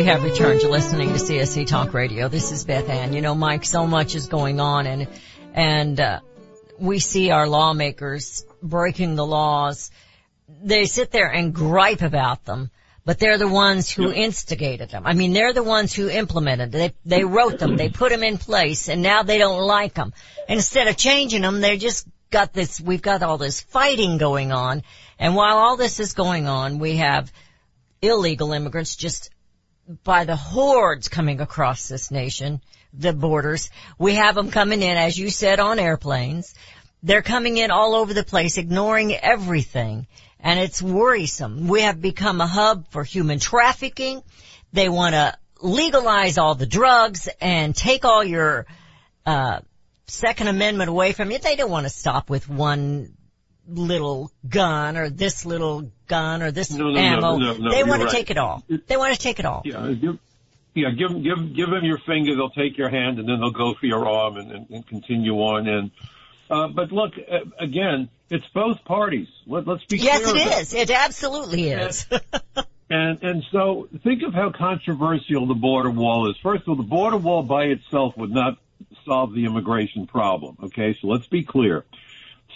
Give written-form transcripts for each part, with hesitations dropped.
we have returned. You're listening to CSC Talk Radio. This is Beth Ann. You know, Mike, so much is going on, and we see our lawmakers breaking the laws. They sit there and gripe about them, but they're the ones who instigated them. I mean, they're the ones who implemented. They wrote them, they put them in place, and now they don't like them. And instead of changing them, they just got this. We've got all this fighting going on, and while all this is going on, we have illegal immigrants just by the hordes coming across this nation, the borders. We have them coming in, as you said, on airplanes. They're coming in all over the place, ignoring everything. And it's worrisome. We have become a hub for human trafficking. They want to legalize all the drugs and take all your Second Amendment away from you. They don't want to stop with one little gun or this little gun or this ammo. No, they want to take it all. They want to take it all. Yeah, give them your finger, they'll take your hand, and then they'll go for your arm and continue on. And but look, again, it's both parties. Let's be clear. Yes, it is. It absolutely is. And so think of how controversial the border wall is. First of all, the border wall by itself would not solve the immigration problem. Okay, so let's be clear.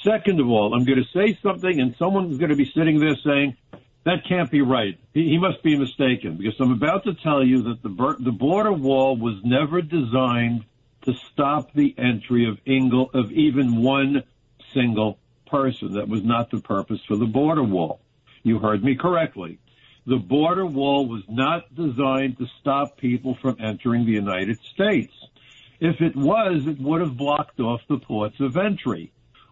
Second of all, I'm going to say something, and someone's going to be sitting there saying, that can't be right. He must be mistaken, because I'm about to tell you that the border wall was never designed to stop the entry of even one single person. That was not the purpose for the border wall. You heard me correctly. The border wall was not designed to stop people from entering the United States. If it was, it would have blocked off the ports of entry.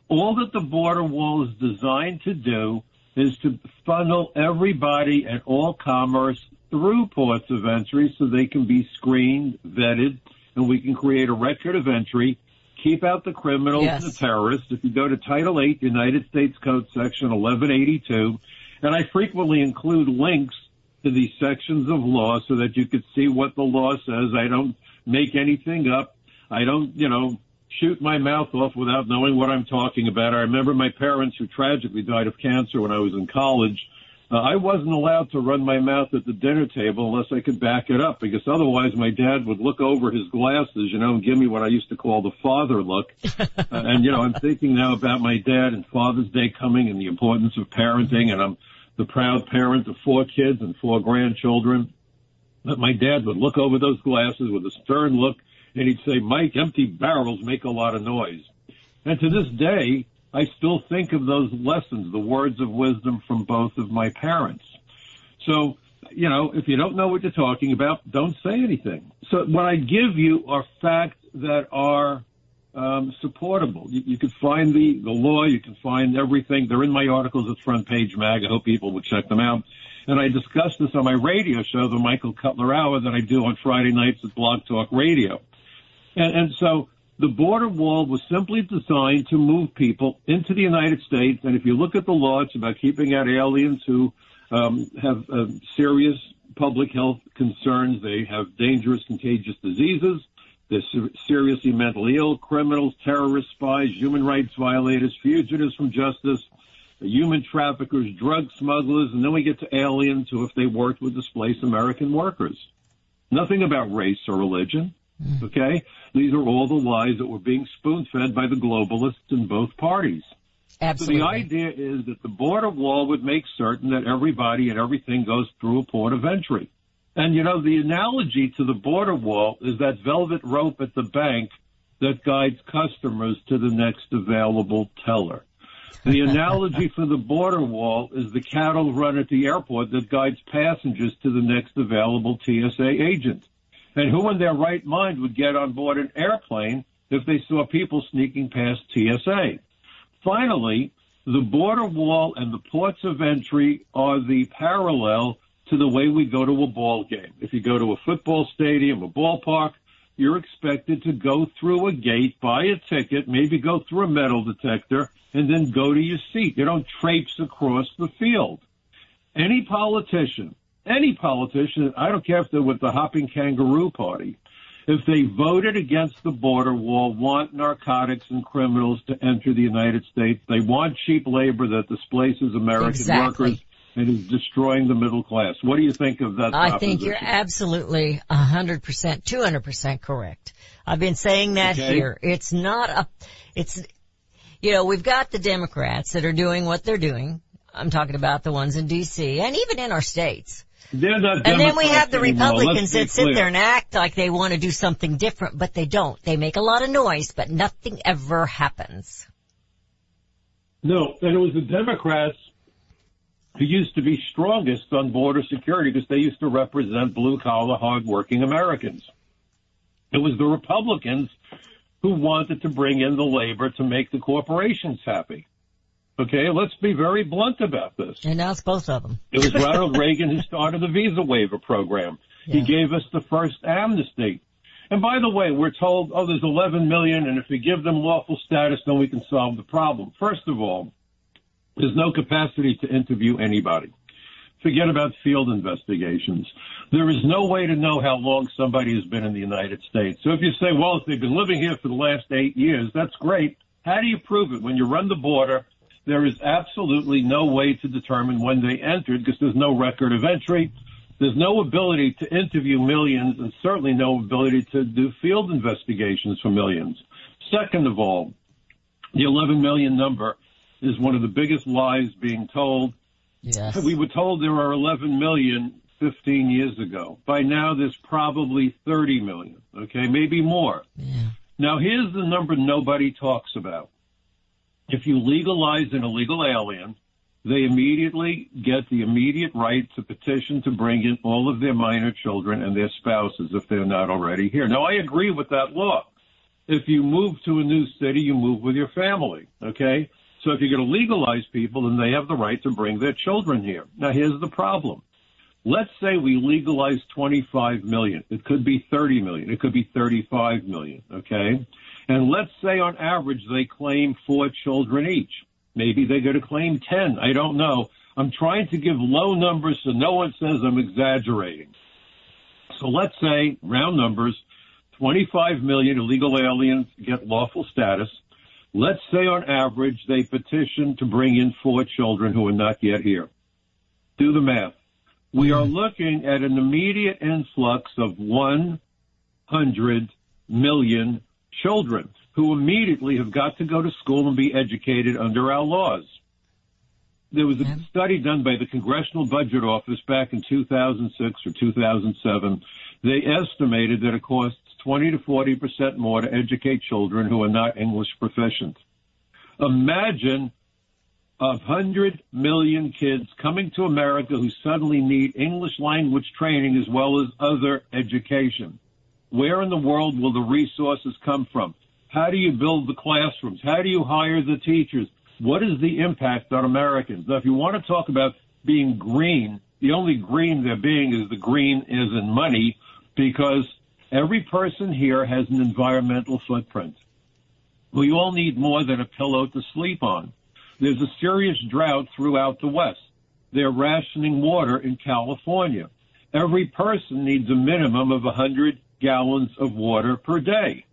All that the border wall is designed to do is to funnel everybody and all commerce through ports of entry so they can be screened, vetted, and we can create a record of entry, keep out the criminals and the terrorists. If you go to Title 8, United States Code Section 1182, and I frequently include links to these sections of law so that you could see what the law says. I don't make anything up. I don't, shoot my mouth off without knowing what I'm talking about. I remember my parents, who tragically died of cancer when I was in college. I wasn't allowed to run my mouth at the dinner table unless I could back it up, because otherwise my dad would look over his glasses, and give me what I used to call the father look. I'm thinking now about my dad and Father's Day coming and the importance of parenting, and I'm the proud parent of 4 kids and 4 grandchildren. But my dad would look over those glasses with a stern look, and he'd say, Mike, empty barrels make a lot of noise. And to this day, I still think of those lessons, the words of wisdom from both of my parents. So, if you don't know what you're talking about, don't say anything. So what I give you are facts that are supportable. You can find the law. You can find everything. They're in my articles at Front Page Mag. I hope people will check them out. And I discuss this on my radio show, the Michael Cutler Hour, that I do on Friday nights at Blog Talk Radio. And so the border wall was simply designed to move people into the United States. And if you look at the law, it's about keeping out aliens who have serious public health concerns. They have dangerous, contagious diseases. They're seriously mentally ill, criminals, terrorists, spies, human rights violators, fugitives from justice, human traffickers, drug smugglers, and then we get to aliens who, if they worked, would displace American workers. Nothing about race or religion. Okay? These are all the lies that were being spoon-fed by the globalists in both parties. Absolutely. So the idea is that the border wall would make certain that everybody and everything goes through a port of entry. And, the analogy to the border wall is that velvet rope at the bank that guides customers to the next available teller. The analogy for the border wall is the cattle run at the airport that guides passengers to the next available TSA agent. And who in their right mind would get on board an airplane if they saw people sneaking past TSA? Finally, the border wall and the ports of entry are the parallel to the way we go to a ball game. If you go to a football stadium, a ballpark, you're expected to go through a gate, buy a ticket, maybe go through a metal detector, and then go to your seat. You don't traipse across the field. Any politician, I don't care if they're with the hopping kangaroo party, if they voted against the border wall, want narcotics and criminals to enter the United States. They want cheap labor that displaces American workers. It is destroying the middle class. What do you think of that proposition? I think you're absolutely 100%, 200% correct. I've been saying that here. It's not a, it's, you know, we've got the Democrats that are doing what they're doing. I'm talking about the ones in D.C. and even in our states. They're not Democrats anymore. And then we have the Republicans that sit there and act like they want to do something different, but they don't. They make a lot of noise, but nothing ever happens. No, and it was the Democrats who used to be strongest on border security because they used to represent blue-collar, hard-working Americans. It was the Republicans who wanted to bring in the labor to make the corporations happy. Okay, let's be very blunt about this. And now it's both of them. It was Ronald Reagan who started the visa waiver program. Yeah. He gave us the first amnesty. And by the way, we're told, oh, there's 11 million, and if we give them lawful status, then we can solve the problem. First of all, there's no capacity to interview anybody. Forget about field investigations. There is no way to know how long somebody has been in the United States. So if you say, well, if they've been living here for the last 8 years, that's great. How do you prove it? When you run the border, there is absolutely no way to determine when they entered because there's no record of entry. There's no ability to interview millions and certainly no ability to do field investigations for millions. Second of all, the 11 million number is one of the biggest lies being told. Yes. We were told there are 11 million 15 years ago. By now, there's probably 30 million, okay, maybe more. Yeah. Now, here's the number nobody talks about. If you legalize an illegal alien, they immediately get the immediate right to petition to bring in all of their minor children and their spouses if they're not already here. Now, I agree with that law. If you move to a new city, you move with your family, okay? So if you're going to legalize people, then they have the right to bring their children here. Now, here's the problem. Let's say we legalize 25 million. It could be 30 million. It could be 35 million, okay? And let's say on average they claim 4 children each. Maybe they go to claim 10. I don't know. I'm trying to give low numbers so no one says I'm exaggerating. So let's say, round numbers, 25 million illegal aliens get lawful status. Let's say on average they petition to bring in 4 children who are not yet here. Do the math. We are looking at an immediate influx of 100 million children who immediately have got to go to school and be educated under our laws. There was a study done by the Congressional Budget Office back in 2006 or 2007. They estimated that it costs 20 to 40% more to educate children who are not English proficient. Imagine 100 million kids coming to America who suddenly need English language training as well as other education. Where in the world will the resources come from? How do you build the classrooms? How do you hire the teachers? What is the impact on Americans? Now, if you want to talk about being green, the only green they're being is the green is in money, because every person here has an environmental footprint. We all need more than a pillow to sleep on. There's a serious drought throughout the West. They're rationing water in California. Every person needs a minimum of 100 gallons of water per day.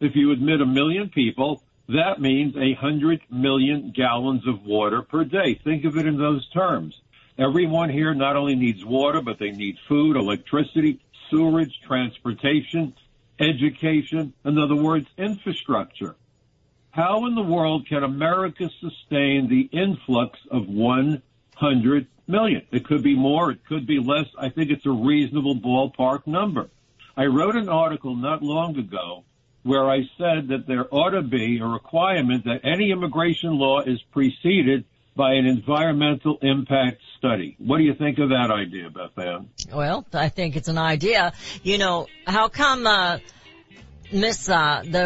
If you admit 1 million people, that means 100 million gallons of water per day. Think of it in those terms. Everyone here not only needs water, but they need food, electricity, sewerage, transportation, education, in other words, infrastructure. How in the world can America sustain the influx of 100 million? It could be more. It could be less. I think it's a reasonable ballpark number. I wrote an article not long ago where I said that there ought to be a requirement that any immigration law is preceded by an environmental impact study. What do you think of that idea, Beth Ann? Well, I think it's an idea. You know, how come the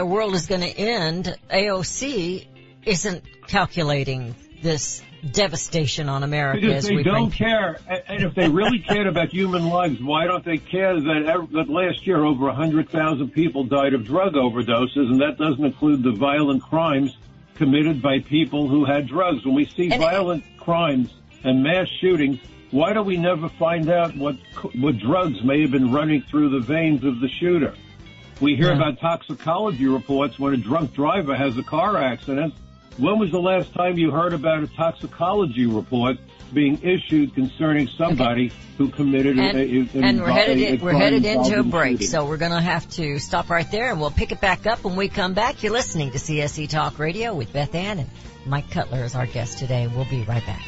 world is going to end, AOC isn't calculating this devastation on America? Because they don't care. And if they really cared about human lives, why don't they care that last year over 100,000 people died of drug overdoses, and that doesn't include the violent crimes committed by people who had drugs? When we see violent crimes and mass shootings, why do we never find out what drugs may have been running through the veins of the shooter? We hear about toxicology reports when a drunk driver has a car accident. When was the last time you heard about a toxicology report being issued concerning somebody who committed a crime? We're headed into a break, so we're going to have to stop right there, and we'll pick it back up when we come back. You're listening to CSC Talk Radio with Beth Ann, and Mike Cutler is our guest today. We'll be right back.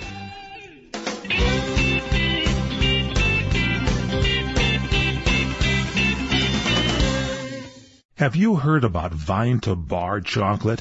Have you heard about Vine to Bar chocolate?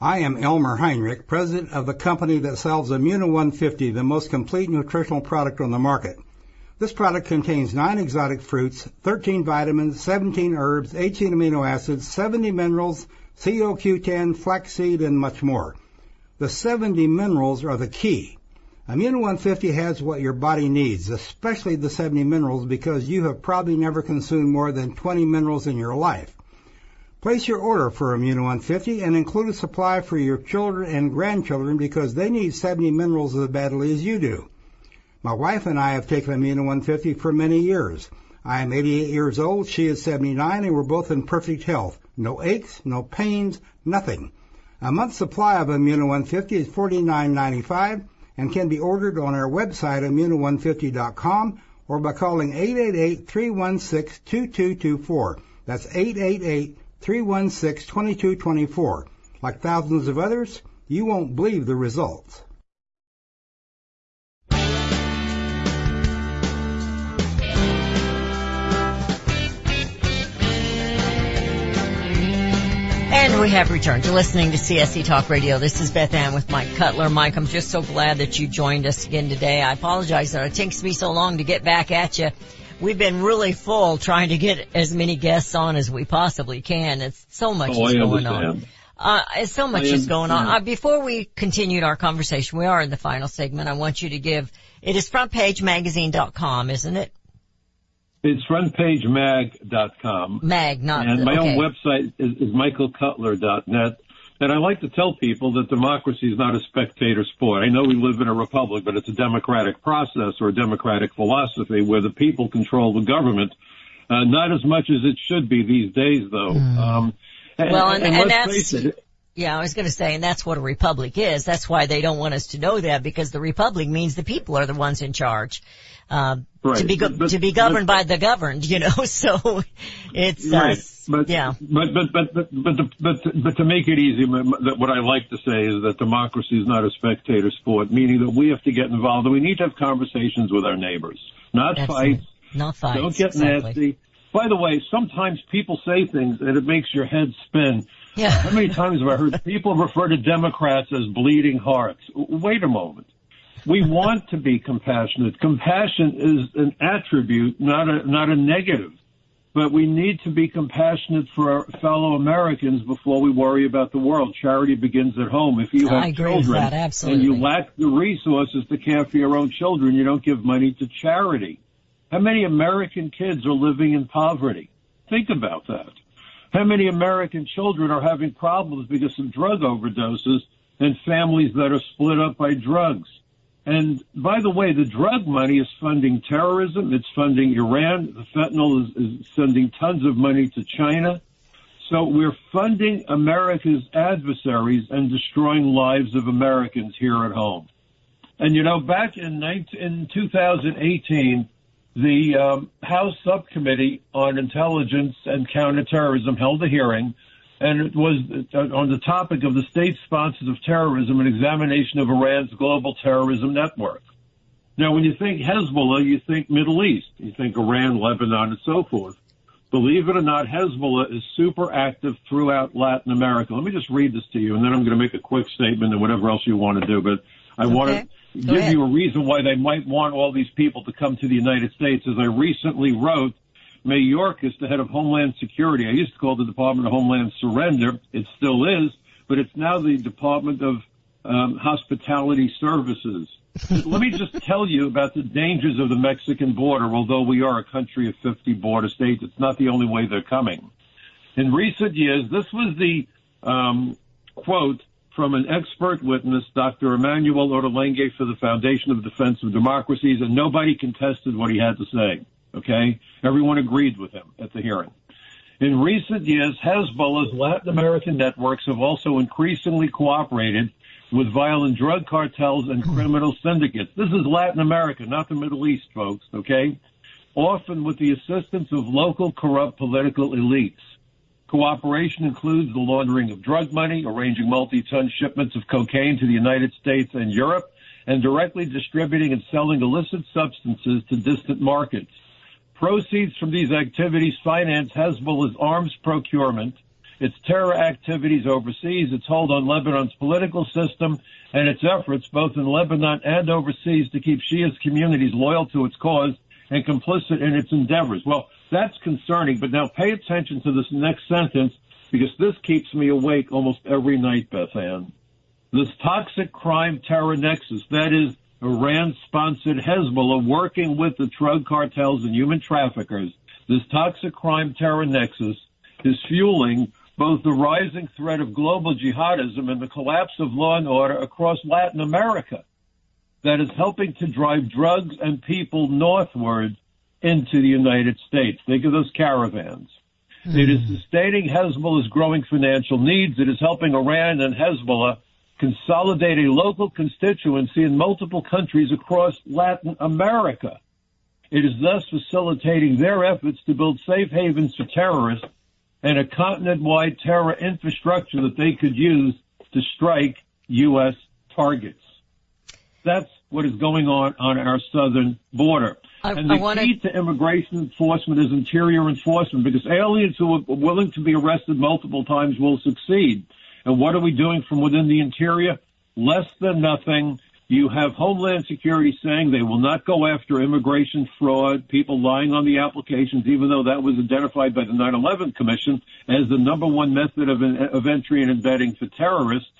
I am Elmer Heinrich, president of the company that sells Immuno 150, the most complete nutritional product on the market. This product contains 9 exotic fruits, 13 vitamins, 17 herbs, 18 amino acids, 70 minerals, CoQ10, flaxseed, and much more. The 70 minerals are the key. Immuno 150 has what your body needs, especially the 70 minerals, because you have probably never consumed more than 20 minerals in your life. Place your order for Immuno 150 and include a supply for your children and grandchildren because they need 70 minerals as badly as you do. My wife and I have taken Immuno 150 for many years. I am 88 years old, she is 79, and we're both in perfect health. No aches, no pains, nothing. A month's supply of Immuno 150 is $49.95 and can be ordered on our website, Immuno150.com, or by calling 888-316-2224. That's 888 316-2224. Like thousands of others, you won't believe the results. And we have returned. You're listening to CSC Talk Radio. This is Beth Ann with Mike Cutler. Mike, I'm just so glad that you joined us again today. I apologize that it takes me so long to get back at you. We've been really full trying to get as many guests on as we possibly can. It's so much is going on. So much is going on. Before we continued our conversation, we are in the final segment. I want you to give, it is frontpagemagazine.com, isn't it? It's frontpagemag.com. Mag, not And my own website is michaelcutler.net. And I like to tell people that democracy is not a spectator sport. I know we live in a republic, but it's a democratic process or a democratic philosophy where the people control the government. Not as much as it should be these days, though. And that's, yeah, I was going to say, and that's what a republic is. That's why they don't want us to know that, because the republic means the people are the ones in charge. Right. To be governed by the governed, you know, so it's, right. But to make it easy, what I like to say is that democracy is not a spectator sport, meaning that we have to get involved and we need to have conversations with our neighbors, not fights. Don't get nasty. By the way, sometimes people say things and it makes your head spin. Yeah. How many times have I heard people refer to Democrats as bleeding hearts? Wait a moment. We want to be compassionate. Compassion is an attribute, not a negative. But we need to be compassionate for our fellow Americans before we worry about the world. Charity begins at home. If you have children and you lack the resources to care for your own children, you don't give money to charity. How many American kids are living in poverty? Think about that. How many American children are having problems because of drug overdoses and families that are split up by drugs? And by the way, the drug money is funding terrorism. It's funding Iran. The fentanyl is sending tons of money to China. So we're funding America's adversaries and destroying lives of Americans here at home. And, you know, back in 2018, the House Subcommittee on Intelligence and Counterterrorism held a hearing, and it was on the topic of the state sponsors of terrorism and examination of Iran's global terrorism network. Now, when you think Hezbollah, you think Middle East. You think Iran, Lebanon, and so forth. Believe it or not, Hezbollah is super active throughout Latin America. Let me just read this to you, and then I'm going to make a quick statement and whatever else you want to do. But I want to give you a reason why they might want all these people to come to the United States. As I recently wrote, Mayorkas, the head of Homeland Security. I used to call the Department of Homeland Surrender. It still is, but it's now the Department of Hospitality Services. Let me just tell you about the dangers of the Mexican border. Although we are a country of 50 border states, it's not the only way they're coming. In recent years, this was the quote from an expert witness, Dr. Emmanuel Ordolengue, for the Foundation of Defense of Democracies, and nobody contested what he had to say. Okay? Everyone agreed with him at the hearing. In recent years, Hezbollah's Latin American networks have also increasingly cooperated with violent drug cartels and criminal syndicates. This is Latin America, not the Middle East, folks, okay? Often with the assistance of local corrupt political elites. Cooperation includes the laundering of drug money, arranging multi-ton shipments of cocaine to the United States and Europe, and directly distributing and selling illicit substances to distant markets. Proceeds from these activities finance Hezbollah's arms procurement, its terror activities overseas, its hold on Lebanon's political system, and its efforts both in Lebanon and overseas to keep Shia's communities loyal to its cause and complicit in its endeavors. Well, that's concerning, but now pay attention to this next sentence, because this keeps me awake almost every night, Beth Ann. This toxic crime terror nexus, that is, Iran-sponsored Hezbollah working with the drug cartels and human traffickers, this toxic crime terror nexus is fueling both the rising threat of global jihadism and the collapse of law and order across Latin America, that is helping to drive drugs and people northward into the United States. Think of those caravans. Mm-hmm. It is sustaining Hezbollah's growing financial needs. It is helping Iran and Hezbollah consolidate a local constituency in multiple countries across Latin America. It is thus facilitating their efforts to build safe havens for terrorists and a continent-wide terror infrastructure that they could use to strike U.S. targets. That's what is going on our southern border. And the key to immigration enforcement is interior enforcement, because aliens who are willing to be arrested multiple times will succeed. And what are we doing from within the interior? Less than nothing. You have Homeland Security saying they will not go after immigration fraud, people lying on the applications, even though that was identified by the 9/11 Commission as the number one method of entry and embedding for terrorists.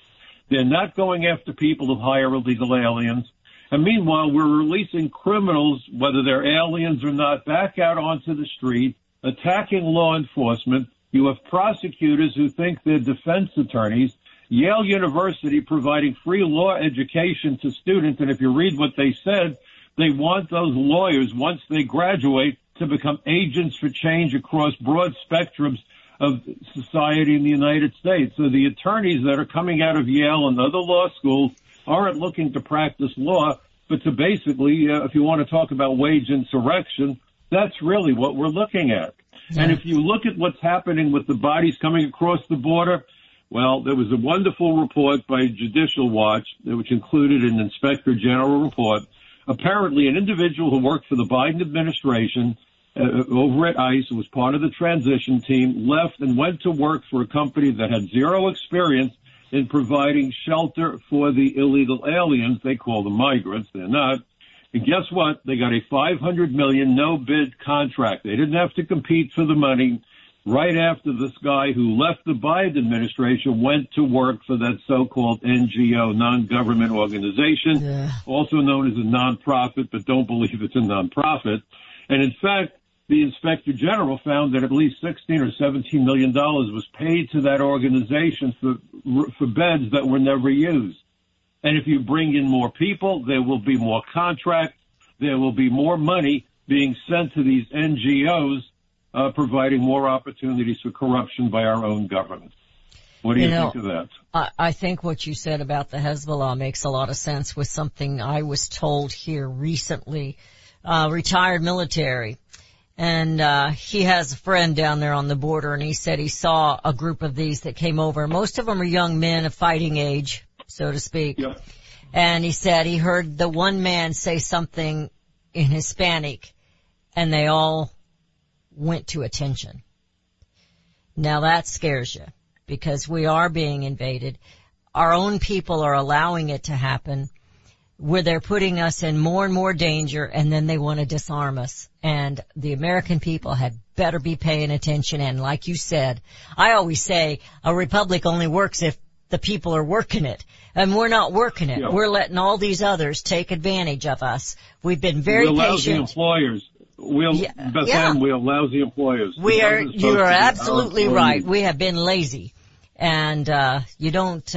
They're not going after people who hire illegal aliens. And meanwhile, we're releasing criminals, whether they're aliens or not, back out onto the street, attacking law enforcement. You have prosecutors who think they're defense attorneys. Yale University providing free law education to students, and if you read what they said, they want those lawyers, once they graduate, to become agents for change across broad spectrums of society in the United States. So the attorneys that are coming out of Yale and other law schools aren't looking to practice law, but to basically, if you want to talk about wage insurrection, that's really what we're looking at. And if you look at what's happening with the bodies coming across the border, well, there was a wonderful report by Judicial Watch, which included an Inspector General report. Apparently, an individual who worked for the Biden administration over at ICE, was part of the transition team, left and went to work for a company that had zero experience in providing shelter for the illegal aliens. They call them migrants. They're not. And guess what? They got a $500 million no-bid contract. They didn't have to compete for the money. Right after this guy who left the Biden administration went to work for that so-called NGO, non-government organization, also known as a nonprofit, but don't believe it's a nonprofit. And in fact, the Inspector General found that at least $16 or $17 million was paid to that organization for beds that were never used. And if you bring in more people, there will be more contracts, there will be more money being sent to these NGOs, providing more opportunities for corruption by our own government. What do you think of that? I think what you said about the Hezbollah makes a lot of sense with something I was told here recently, retired military. And he has a friend down there on the border, and he said he saw a group of these that came over. Most of them are young men of fighting age, so to speak. Yep. And he said he heard the one man say something in Hispanic, and they all went to attention. Now that scares you because we are being invaded. Our own people are allowing it to happen where they're putting us in more and more danger, and then they want to disarm us. And the American people had better be paying attention. And like you said, I always say a republic only works if the people are working it, and we're not working it. Yeah. We're letting all these others take advantage of us. We've been very patient. Employers. We're lousy employers. You are absolutely right. We have been lazy, and you don't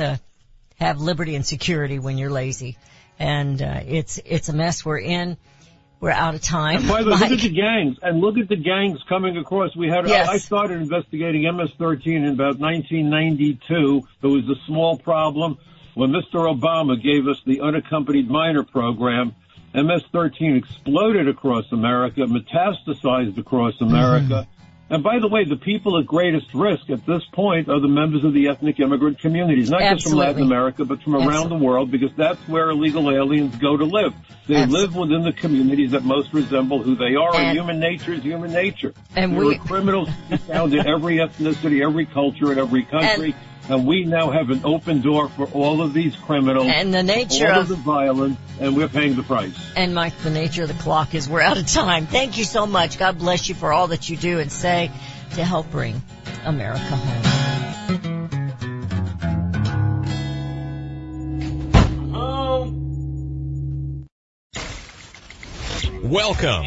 have liberty and security when you're lazy. And it's a mess we're in. We're out of time. And by the way, look at the gangs, and look at the gangs coming across. I started investigating MS-13 in about 1992. It was a small problem when Mr. Obama gave us the unaccompanied minor program. MS-13 exploded across America, metastasized across America. Mm-hmm. And by the way, the people at greatest risk at this point are the members of the ethnic immigrant communities, not just from Latin America, but from around the world, because that's where illegal aliens go to live. They live within the communities that most resemble who they are, and human nature is human nature. And there are criminals found in every ethnicity, every culture, and every country. And we now have an open door for all of these criminals and the nature of the violence, and we're paying the price. And Mike, the nature of the clock is we're out of time. Thank you so much. God bless you for all that you do and say to help bring America home. Welcome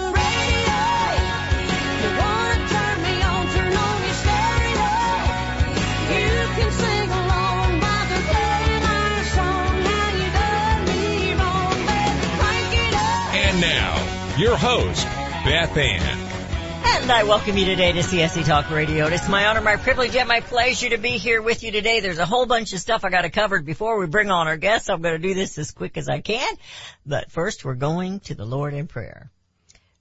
radio. You want to turn me on, turn on your stereo. You can sing along by the playing our song. Now you done me wrong, baby. Crank it up. And now, your host, Beth Ann. And I welcome you today to CSC Talk Radio. It's my honor, my privilege, and my pleasure to be here with you today. There's a whole bunch of stuff I got to cover before we bring on our guests. I'm going to do this as quick as I can. But first, we're going to the Lord in prayer.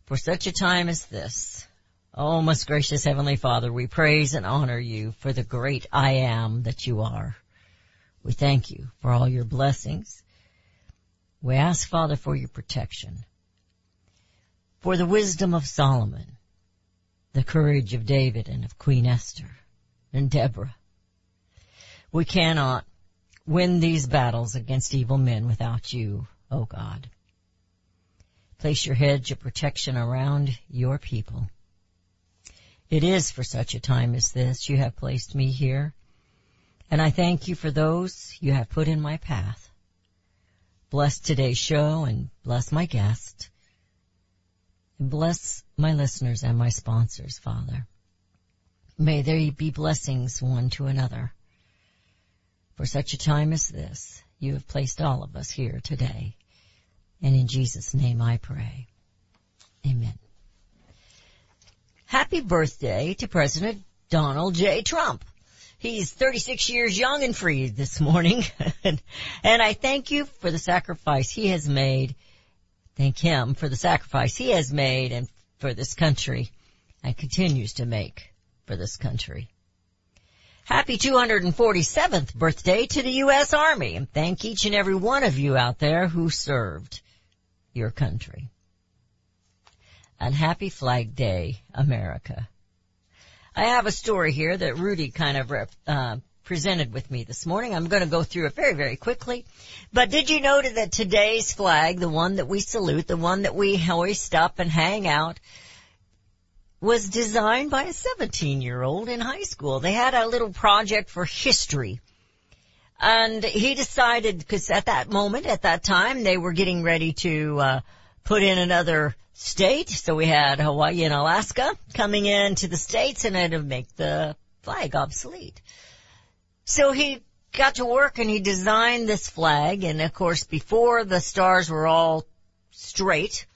For such a time as this, oh, most gracious Heavenly Father, we praise and honor you for the great I am that you are. We thank you for all your blessings. We ask, Father, for your protection, for the wisdom of Solomon, the courage of David and of Queen Esther and Deborah. We cannot win these battles against evil men without you, O God. Place your hedge of protection around your people. It is for such a time as this you have placed me here, and I thank you for those you have put in my path. Bless today's show and bless my guest. Bless my listeners and my sponsors, Father. May there be blessings one to another. For such a time as this, you have placed all of us here today. And in Jesus' name I pray. Amen. Happy birthday to President Donald J. Trump. He's 36 years young and free this morning. And I thank you for the sacrifice he has made. Thank him for the sacrifice he has made and for this country and continues to make for this country. Happy 247th birthday to the U.S. Army, and thank each and every one of you out there who served your country. And happy Flag Day, America. I have a story here that Rudy kind of presented with me this morning. I'm going to go through it very, very quickly. But did you notice that today's flag, the one that we salute, the one that we hoist up and hang out, was designed by a 17-year-old in high school? They had a little project for history. And he decided, because at that moment, at that time, they were getting ready to put in another state. So we had Hawaii and Alaska coming into the states, and had to make the flag obsolete. So he got to work and he designed this flag, and of course before the stars were all straight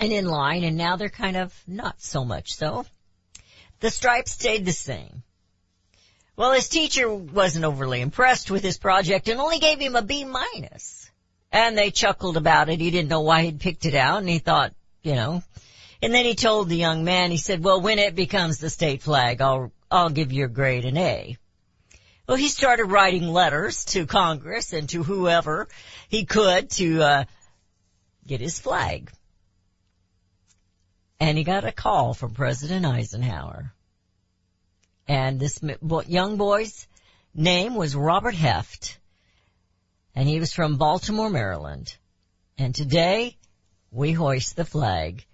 and in line, and now they're kind of not so much so. The stripes stayed the same. Well, his teacher wasn't overly impressed with his project and only gave him a B-. And they chuckled about it. He didn't know why he'd picked it out, and he thought, you know. And then he told the young man, he said, well, when it becomes the state flag, I'll give your grade an A. Well, he started writing letters to Congress and to whoever he could to get his flag. And he got a call from President Eisenhower. And this young boy's name was Robert Heft. And he was from Baltimore, Maryland. And today, we hoist the flag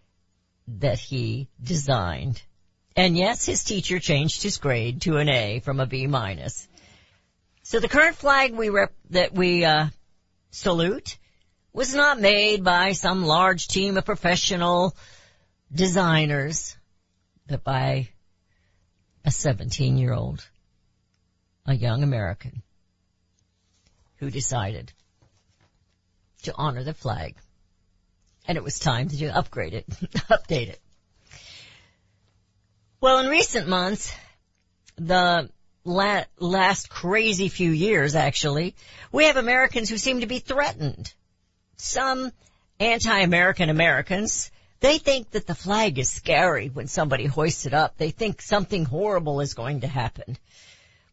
that he designed. And yes, his teacher changed his grade to an A from a B-. So the current flag that we salute was not made by some large team of professional designers, but by a 17-year-old, a young American, who decided to honor the flag. And it was time to upgrade it, update it. Well, in recent months, the last crazy few years, actually, we have Americans who seem to be threatened. Some anti-American Americans, they think that the flag is scary when somebody hoists it up. They think something horrible is going to happen.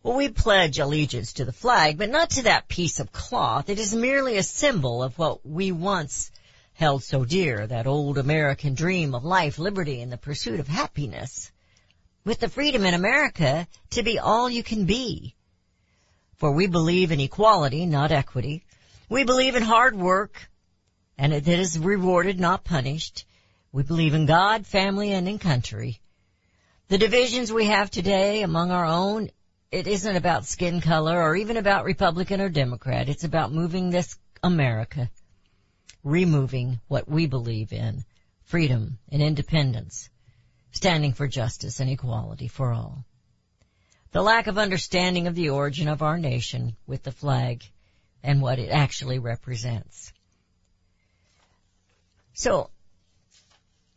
Well, we pledge allegiance to the flag, but not to that piece of cloth. It is merely a symbol of what we once held so dear, that old American dream of life, liberty, and the pursuit of happiness. With the freedom in America to be all you can be. For we believe in equality, not equity. We believe in hard work, and it is rewarded, not punished. We believe in God, family, and in country. The divisions we have today among our own, it isn't about skin color or even about Republican or Democrat. It's about moving this America, removing what we believe in, freedom and independence. Standing for justice and equality for all. The lack of understanding of the origin of our nation with the flag and what it actually represents. So,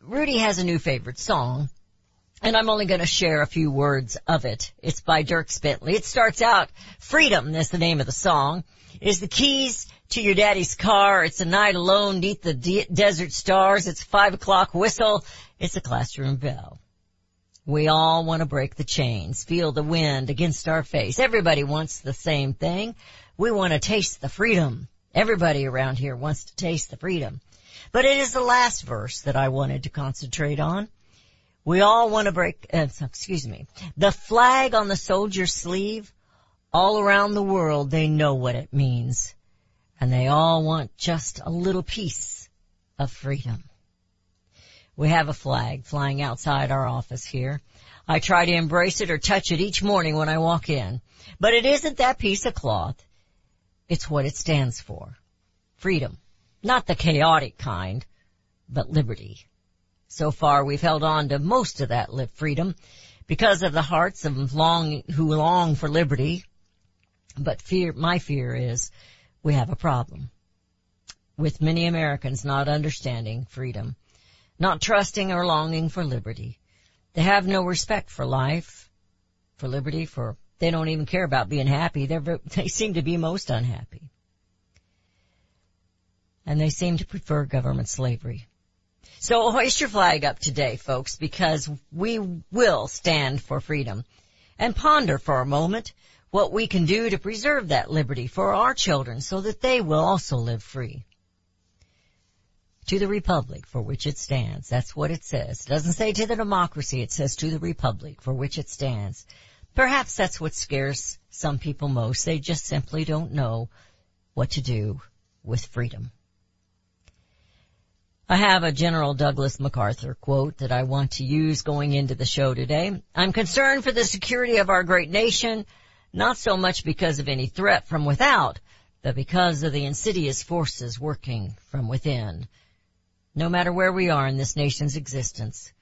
Rudy has a new favorite song, and I'm only going to share a few words of it. It's by Dierks Bentley. It starts out, Freedom, that's the name of the song, is the keys to your daddy's car. It's a night alone 'neath the desert stars. It's 5 o'clock whistle. It's a classroom bell. We all want to break the chains, feel the wind against our face. Everybody wants the same thing. We want to taste the freedom. Everybody around here wants to taste the freedom. But it is the last verse that I wanted to concentrate on. We all want to break, the flag on the soldier's sleeve. All around the world, they know what it means. And they all want just a little piece of freedom. We have a flag flying outside our office here. I try to embrace it or touch it each morning when I walk in. But it isn't that piece of cloth. It's what it stands for. Freedom. Not the chaotic kind, but liberty. So far, we've held on to most of that freedom because of the hearts of who long for liberty. But my fear is we have a problem with many Americans not understanding freedom, not trusting or longing for liberty. They have no respect for life, for liberty, they don't even care about being happy. They seem to be most unhappy. And they seem to prefer government slavery. So hoist your flag up today, folks, because we will stand for freedom, and ponder for a moment what we can do to preserve that liberty for our children so that they will also live free. To the republic for which it stands. That's what it says. It doesn't say to the democracy. It says to the republic for which it stands. Perhaps that's what scares some people most. They just simply don't know what to do with freedom. I have a General Douglas MacArthur quote that I want to use going into the show today. I'm concerned for the security of our great nation, not so much because of any threat from without, but because of the insidious forces working from within. No matter where we are in this nation's existence,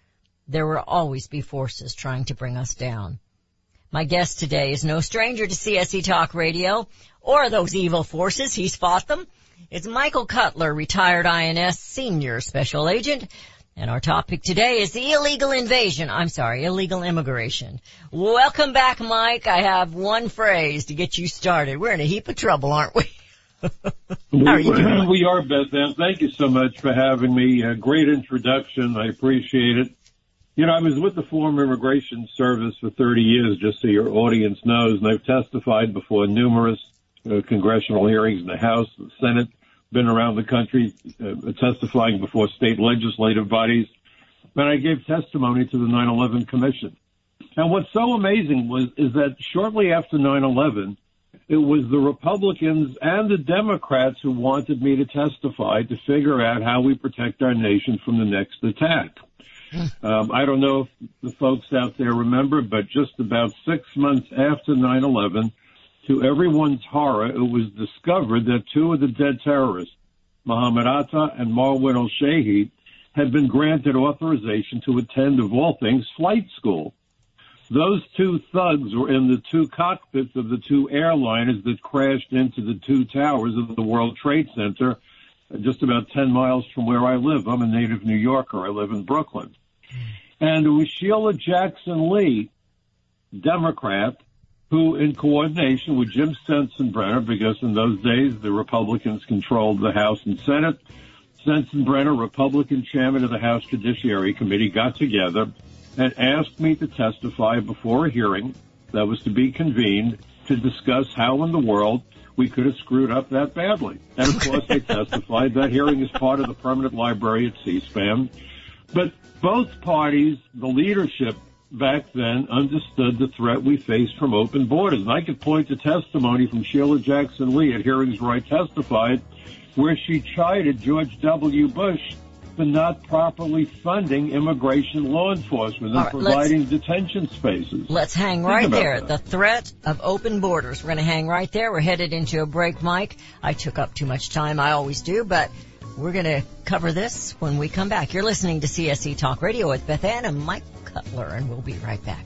there will always be forces trying to bring us down. My guest today is no stranger to CSC Talk Radio or those evil forces. He's fought them. It's Michael Cutler, retired INS senior special agent, and our topic today is the illegal immigration. Welcome back, Mike. I have one phrase to get you started. We're in a heap of trouble, aren't we? How are you doing? We are, Beth Ann. Thank you so much for having me. A great introduction. I appreciate it. You know, I was with the former Immigration Service for 30 years, just so your audience knows, and I've testified before numerous congressional hearings in the House, the Senate, been around the country testifying before state legislative bodies, and I gave testimony to the 9/11 Commission. And what's so amazing is that shortly after 9/11, it was the Republicans and the Democrats who wanted me to testify to figure out how we protect our nation from the next attack. I don't know if the folks out there remember, but just about 6 months after 9/11, to everyone's horror, it was discovered that two of the dead terrorists, Mohamed Atta and Marwan al-Shehhi, had been granted authorization to attend, of all things, flight school. Those two thugs were in the two cockpits of the two airliners that crashed into the two towers of the World Trade Center, just about 10 miles from where I live. I'm a native New Yorker. I live in Brooklyn. And it was Sheila Jackson Lee, Democrat, who, in coordination with Jim Sensenbrenner, because in those days the Republicans controlled the House and Senate, Sensenbrenner, Republican chairman of the House Judiciary Committee, got together and asked me to testify before a hearing that was to be convened to discuss how in the world we could have screwed up that badly. And, of course, they testified. That hearing is part of the permanent library at C-SPAN. But both parties, the leadership back then, understood the threat we faced from open borders. And I could point to testimony from Sheila Jackson Lee at hearings where I testified, where she chided George W Bush for not properly funding immigration law enforcement and providing detention spaces. Let's hang right there. The threat of open borders. We're going to hang right there. We're headed into a break, Mike. I took up too much time. I always do, but we're going to cover this when we come back. You're listening to CSC Talk Radio with Beth Ann and Mike Cutler, and we'll be right back.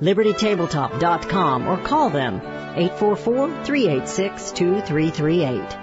LibertyTabletop.com or call them 844-386-2338.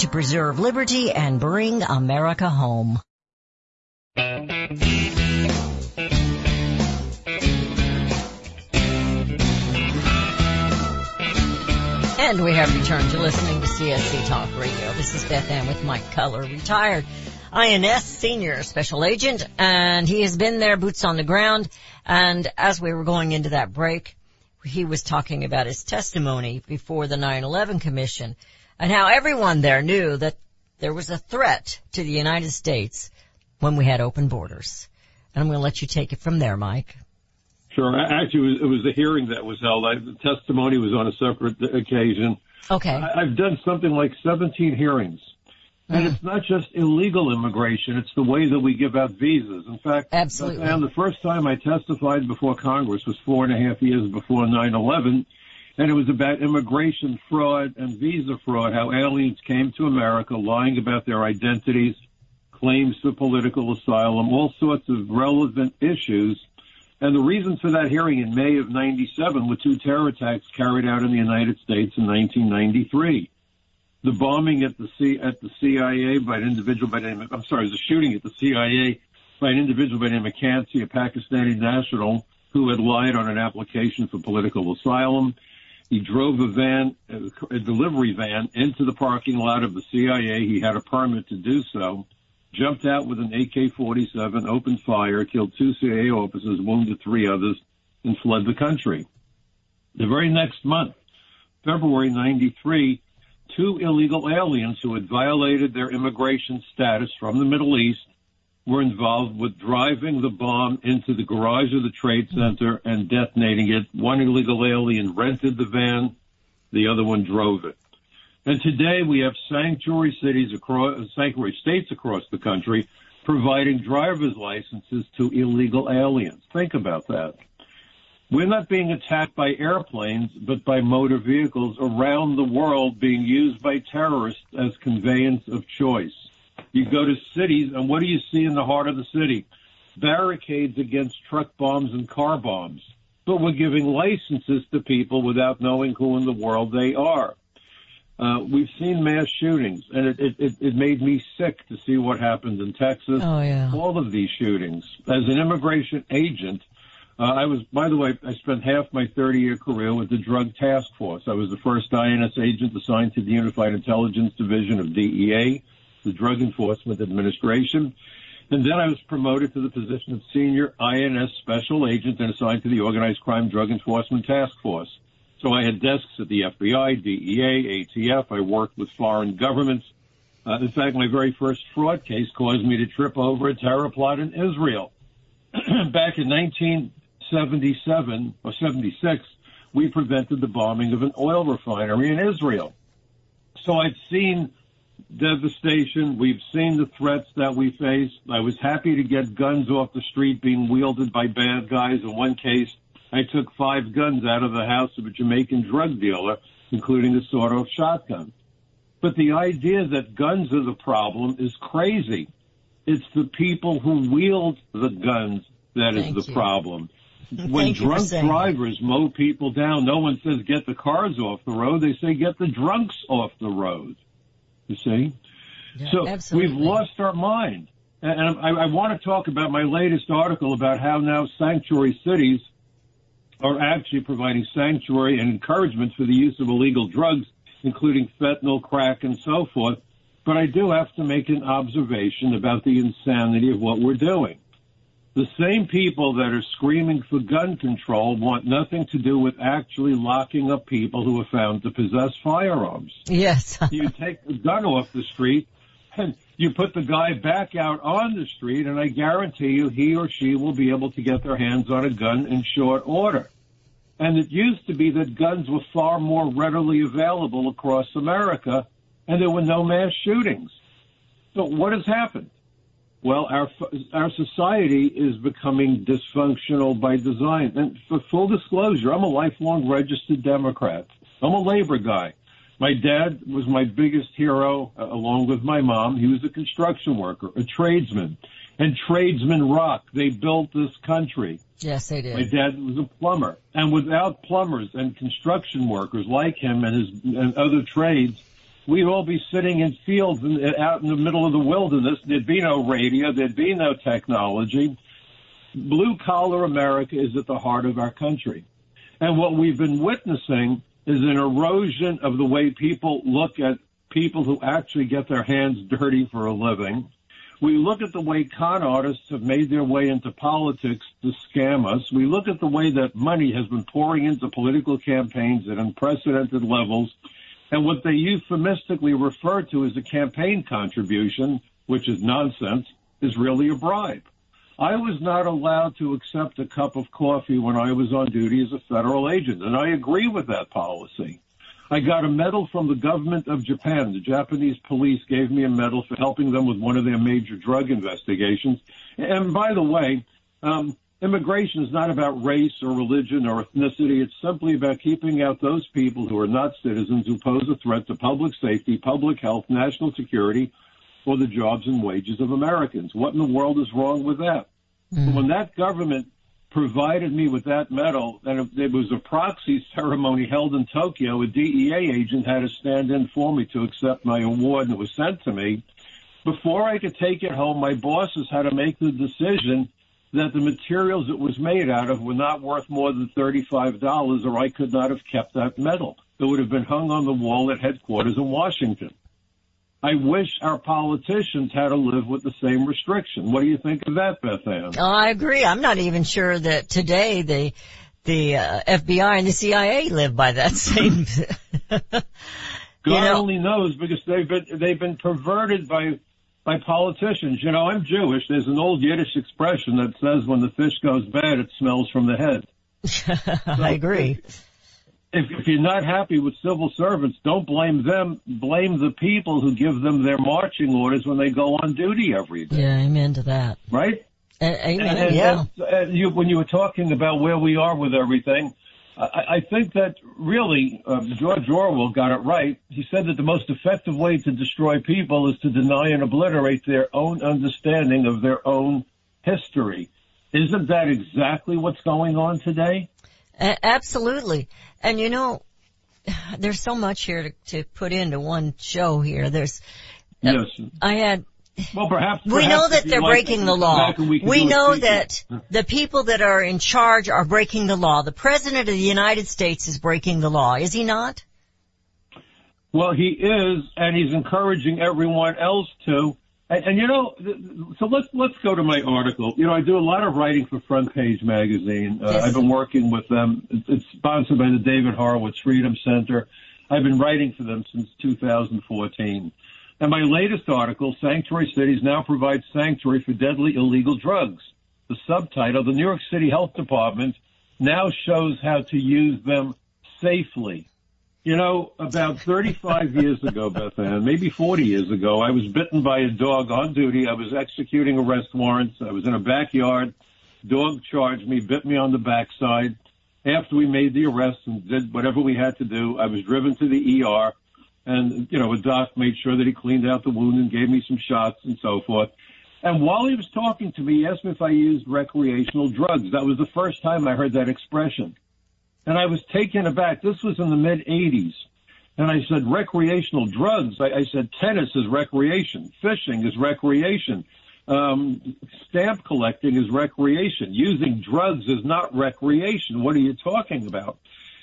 to preserve liberty and bring America home. And we have returned to listening to CSC Talk Radio. This is Beth Ann with Mike Cutler, retired INS senior special agent, and he has been there, boots on the ground. And as we were going into that break, he was talking about his testimony before the 9/11 Commission, and how everyone there knew that there was a threat to the United States when we had open borders. And I'm going to let you take it from there, Mike. Sure. Actually, it was a hearing that was held. The testimony was on a separate occasion. Okay. I've done something like 17 hearings. And it's not just illegal immigration. It's the way that we give out visas. In fact, absolutely. And the first time I testified before Congress was 4.5 years before 9/11. And it was about immigration fraud and visa fraud, how aliens came to America lying about their identities, claims for political asylum, all sorts of relevant issues. And the reason for that hearing in May of 97 were two terror attacks carried out in the United States in 1993. The bombing at the CIA by an individual by the name of, the shooting at the CIA by an individual by the name of Kansi, a Pakistani national who had lied on an application for political asylum. He drove a delivery van into the parking lot of the CIA. He had a permit to do so, jumped out with an AK-47, opened fire, killed two CIA officers, wounded three others, and fled the country. The very next month, February 93, two illegal aliens who had violated their immigration status from the Middle East were involved with driving the bomb into the garage of the Trade Center and detonating it. One illegal alien rented the van. The other one drove it. And today we have sanctuary states across the country providing driver's licenses to illegal aliens. Think about that. We're not being attacked by airplanes, but by motor vehicles around the world being used by terrorists as conveyance of choice. You go to cities, and what do you see in the heart of the city? Barricades against truck bombs and car bombs. But we're giving licenses to people without knowing who in the world they are. We've seen mass shootings, and it made me sick to see what happened in Texas. Oh, yeah. All of these shootings. As an immigration agent, I spent half my 30-year career with the Drug Task Force. I was the first INS agent assigned to the Unified Intelligence Division of DEA, the Drug Enforcement Administration. And then I was promoted to the position of senior INS special agent and assigned to the Organized Crime Drug Enforcement Task Force. So I had desks at the FBI, DEA, ATF. I worked with foreign governments. In fact, my very first fraud case caused me to trip over a terror plot in Israel. Back in 1977 or 76, we prevented the bombing of an oil refinery in Israel. So I've seen devastation. We've seen the threats that we face. I was happy to get guns off the street being wielded by bad guys. In one case, I took 5 guns out of the house of a Jamaican drug dealer, including a sawed-off shotgun. But the idea that guns are the problem is crazy. It's the people who wield the guns that is the problem. When drunk drivers mow people down, no one says get the cars off the road. They say get the drunks off the road. You see? Yeah, so absolutely. We've lost our mind. And I want to talk about my latest article about how now sanctuary cities are actually providing sanctuary and encouragement for the use of illegal drugs, including fentanyl, crack, and so forth. But I do have to make an observation about the insanity of what we're doing. The same people that are screaming for gun control want nothing to do with actually locking up people who are found to possess firearms. Yes. You take the gun off the street and you put the guy back out on the street, and I guarantee you he or she will be able to get their hands on a gun in short order. And it used to be that guns were far more readily available across America, and there were no mass shootings. So what has happened? Well, our society is becoming dysfunctional by design. And for full disclosure, I'm a lifelong registered Democrat. I'm a labor guy. My dad was my biggest hero, along with my mom. He was a construction worker, a tradesman. And tradesmen rock. They built this country. Yes, they did. My dad was a plumber. And without plumbers and construction workers like him and other trades, we'd all be sitting in fields out in the middle of the wilderness. There'd be no radio. There'd be no technology. Blue-collar America is at the heart of our country. And what we've been witnessing is an erosion of the way people look at people who actually get their hands dirty for a living. We look at the way con artists have made their way into politics to scam us. We look at the way that money has been pouring into political campaigns at unprecedented levels. And what they euphemistically refer to as a campaign contribution, which is nonsense, is really a bribe. I was not allowed to accept a cup of coffee when I was on duty as a federal agent, and I agree with that policy. I got a medal from the government of Japan. The Japanese police gave me a medal for helping them with one of their major drug investigations. And by the way, immigration is not about race or religion or ethnicity. It's simply about keeping out those people who are not citizens who pose a threat to public safety, public health, national security, or the jobs and wages of Americans. What in the world is wrong with that? Mm. When that government provided me with that medal, and it was a proxy ceremony held in Tokyo, a DEA agent had to stand in for me to accept my award, and it was sent to me. Before I could take it home, my bosses had to make the decision that the materials it was made out of were not worth more than $35, or I could not have kept that medal. It would have been hung on the wall at headquarters in Washington. I wish our politicians had to live with the same restriction. What do you think of that, Beth Ann? I agree. I'm not even sure that today the FBI and the CIA live by that same. God only knows, because they've been perverted by by politicians. You know, I'm Jewish. There's an old Yiddish expression that says when the fish goes bad, it smells from the head. So I agree. If you're not happy with civil servants, don't blame them. Blame the people who give them their marching orders when they go on duty every day. Yeah, amen to that. Right? When you were talking about where we are with everything, I think that really George Orwell got it right. He said that the most effective way to destroy people is to deny and obliterate their own understanding of their own history. Isn't that exactly what's going on today? Absolutely. And, you know, there's so much here to put into one show here. There's we know that they're breaking the law. We know that the people that are in charge are breaking the law. The President of the United States is breaking the law, is he not? Well, he is, and he's encouraging everyone else to. And you know, so let's go to my article. You know, I do a lot of writing for Front Page Magazine. I've been working with them. It's sponsored by the David Horowitz Freedom Center. I've been writing for them since 2014. And my latest article, Sanctuary Cities Now Provide Sanctuary for Deadly Illegal Drugs. The subtitle, the New York City Health Department now shows how to use them safely. You know, about 35 years ago, Beth Ann, maybe 40 years ago, I was bitten by a dog on duty. I was executing arrest warrants. I was in a backyard. Dog charged me, bit me on the backside. After we made the arrest and did whatever we had to do, I was driven to the ER. And, you know, a doc made sure that he cleaned out the wound and gave me some shots and so forth. And while he was talking to me, he asked me if I used recreational drugs. That was the first time I heard that expression. And I was taken aback. This was in the mid-'80s. And I said, recreational drugs? I said, tennis is recreation. Fishing is recreation. Stamp collecting is recreation. Using drugs is not recreation. What are you talking about?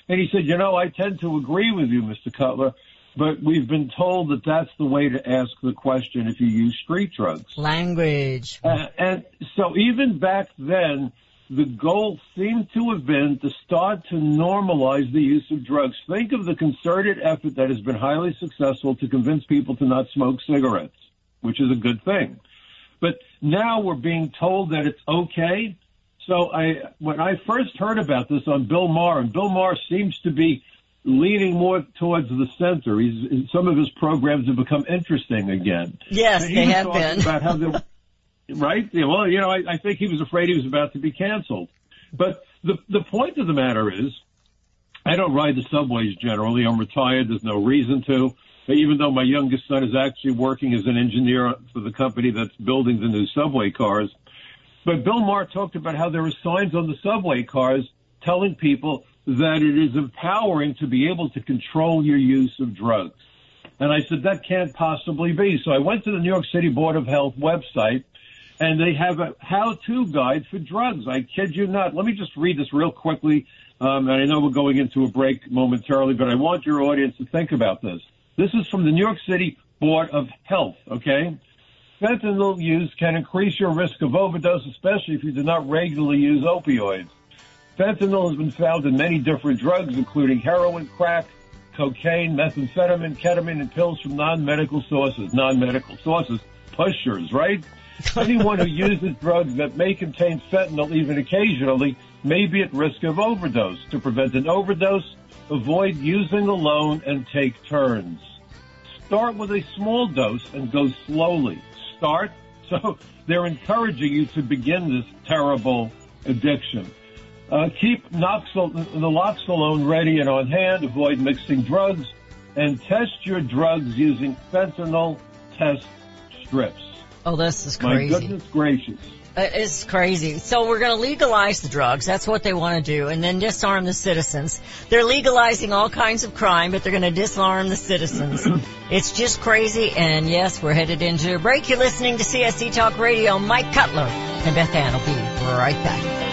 And he said, you know, I tend to agree with you, Mr. Cutler. But we've been told that that's the way to ask the question if you use street drugs. Language. And so even back then, the goal seemed to have been to start to normalize the use of drugs. Think of the concerted effort that has been highly successful to convince people to not smoke cigarettes, which is a good thing. But now we're being told that it's okay. So when I first heard about this on Bill Maher, and Bill Maher seems to be leaning more towards the center. Some of his programs have become interesting again. Yes, they have been. About how right? Well, you know, I think he was afraid he was about to be canceled. But the point of the matter is, I don't ride the subways generally. I'm retired. There's no reason to. Even though my youngest son is actually working as an engineer for the company that's building the new subway cars. But Bill Maher talked about how there are signs on the subway cars telling people that it is empowering to be able to control your use of drugs. And I said, that can't possibly be. So I went to the New York City Board of Health website, and they have a how-to guide for drugs. I kid you not. Let me just read this real quickly, and I know we're going into a break momentarily, but I want your audience to think about this. This is from the New York City Board of Health, okay? Fentanyl use can increase your risk of overdose, especially if you do not regularly use opioids. Fentanyl has been found in many different drugs, including heroin, crack, cocaine, methamphetamine, ketamine, and pills from non-medical sources. Non-medical sources, pushers, right? Anyone who uses drugs that may contain fentanyl even occasionally may be at risk of overdose. To prevent an overdose, avoid using alone and take turns. Start with a small dose and go slowly. Start. So they're encouraging you to begin this terrible addiction. Keep naloxone ready and on hand. Avoid mixing drugs. And test your drugs using fentanyl test strips. Oh, this is crazy. My goodness gracious. It's crazy. So we're going to legalize the drugs. That's what they want to do. And then disarm the citizens. They're legalizing all kinds of crime, but they're going to disarm the citizens. It's just crazy. And, yes, we're headed into a break. You're listening to CSC Talk Radio. Mike Cutler and Beth Ann will be right back.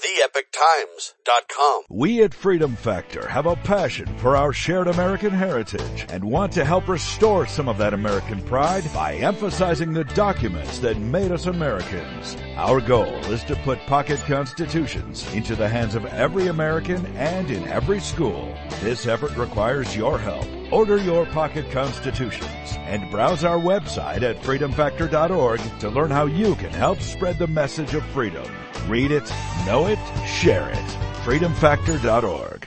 TheEpocTimes.com. We at Freedom Factor have a passion for our shared American heritage and want to help restore some of that American pride by emphasizing the documents that made us Americans. Our goal is to put pocket constitutions into the hands of every American and in every school. This effort requires your help. Order your pocket constitutions and browse our website at freedomfactor.org to learn how you can help spread the message of freedom. Read it, know it, share it. freedomfactor.org.